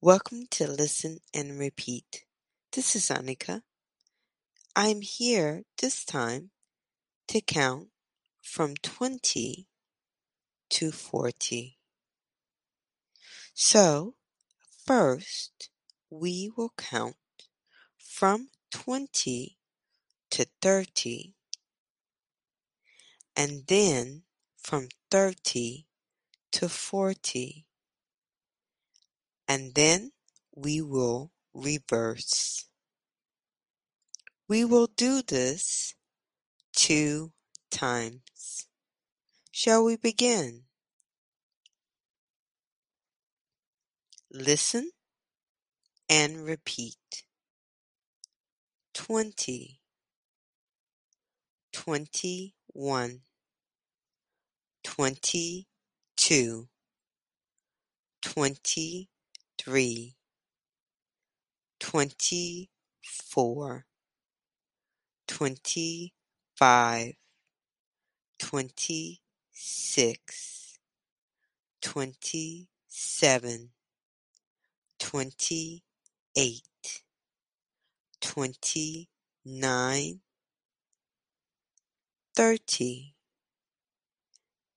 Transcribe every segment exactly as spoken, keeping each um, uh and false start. Welcome to Listen and Repeat. This is Annika. I'm here this time to count from twenty to forty. So, first, we will count from twenty to thirty, and then from thirty to forty. And then we will reverse. We will do this two times. Shall we begin? Listen and repeat. Twenty, twenty-one, twenty-two, twenty-three. Three, twenty-four, twenty-five, twenty-six, twenty-seven, twenty-eight, twenty-nine, thirty.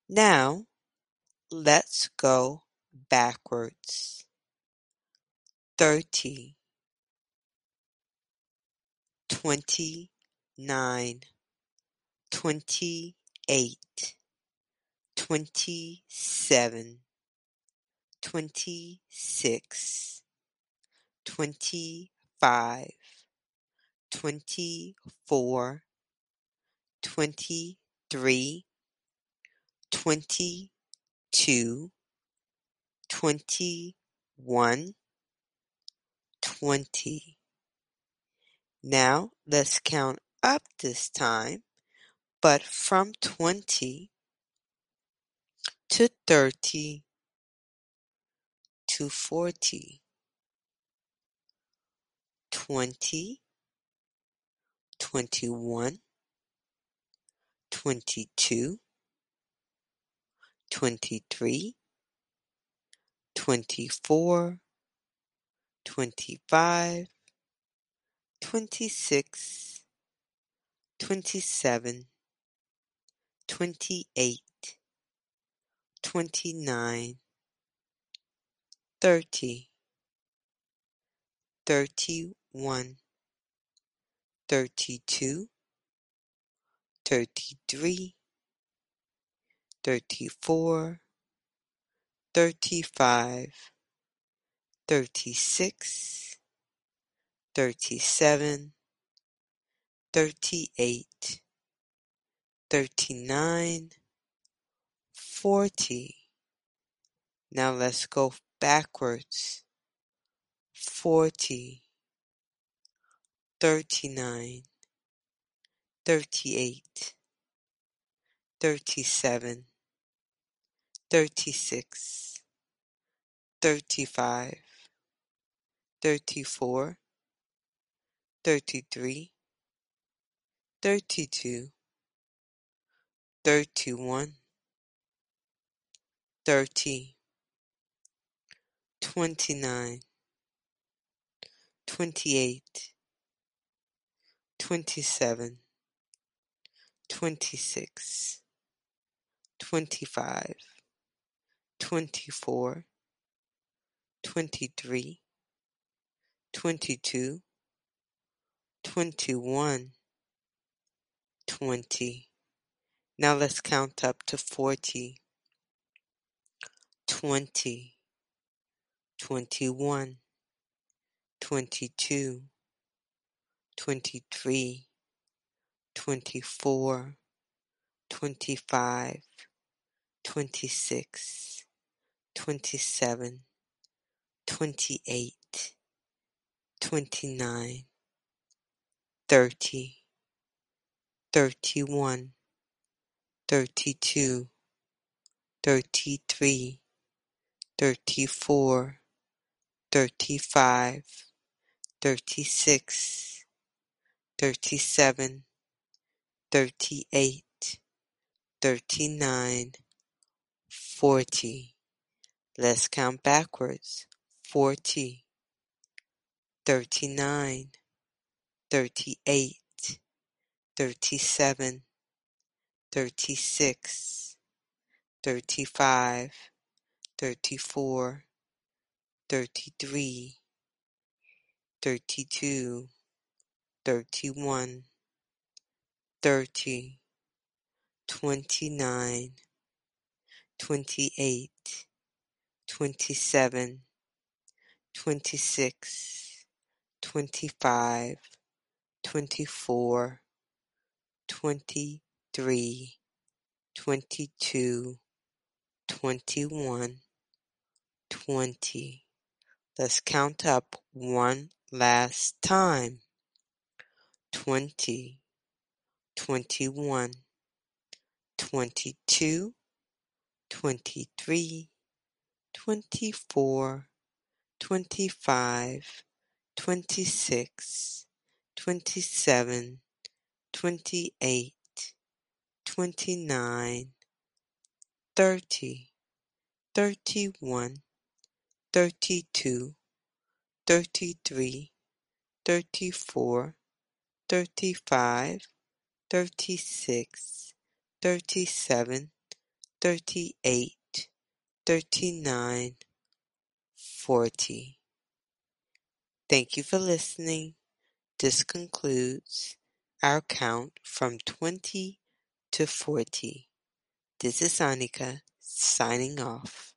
Now, let's go backwards. Thirty, twenty-nine, twenty-eight, twenty-seven, twenty-six, twenty-five, twenty-four, twenty-three, twenty-two, twenty-one, twenty. Now let's count up this time, but from twenty to thirty to forty. Twenty, twenty-one, twenty-two, twenty-three, twenty-four, twenty-five, twenty-six, twenty-seven, twenty-eight, twenty-nine, thirty, thirty-one, thirty-two, thirty-three, thirty-four, thirty-five, thirty-six, thirty-seven, thirty-eight, thirty-nine, forty. Now let's go backwards. Forty, thirty-nine, thirty-eight, thirty-seven, thirty-six, thirty-five, thirty-four, thirty-three, thirty-two, thirty-one, thirty, twenty-nine, twenty-eight, twenty-seven, twenty-six, twenty-five, twenty-four, twenty-three, twenty-two, twenty-one, twenty. Now let's count up to forty. Twenty, twenty-one, twenty-two, twenty-three, twenty-four, twenty-five, twenty-six, twenty-seven, twenty-eight, twenty-nine, thirty, thirty-one, thirty-two, thirty-three, thirty-four, thirty-five, thirty-six, thirty-seven, thirty-eight, thirty-nine, forty. Let's count backwards. forty, thirty-nine, thirty-eight, thirty-seven, thirty-six, thirty-five, thirty-four, thirty-three, thirty-two, thirty-one, thirty, twenty-nine, twenty-eight, twenty-seven, twenty-six, twenty-five, twenty-four, twenty-three, twenty-two, twenty-one, twenty. Let's count up one last time. Twenty, twenty-one, twenty-two, twenty-three, twenty-four, twenty-five, twenty-six, twenty-seven, twenty-eight, twenty-nine, thirty, thirty-one, thirty-two, thirty-three, thirty-four, thirty-five, thirty-six, thirty-seven, thirty-eight, thirty-nine, forty. Thank you for listening. This concludes our count from twenty to forty. This is Annika signing off.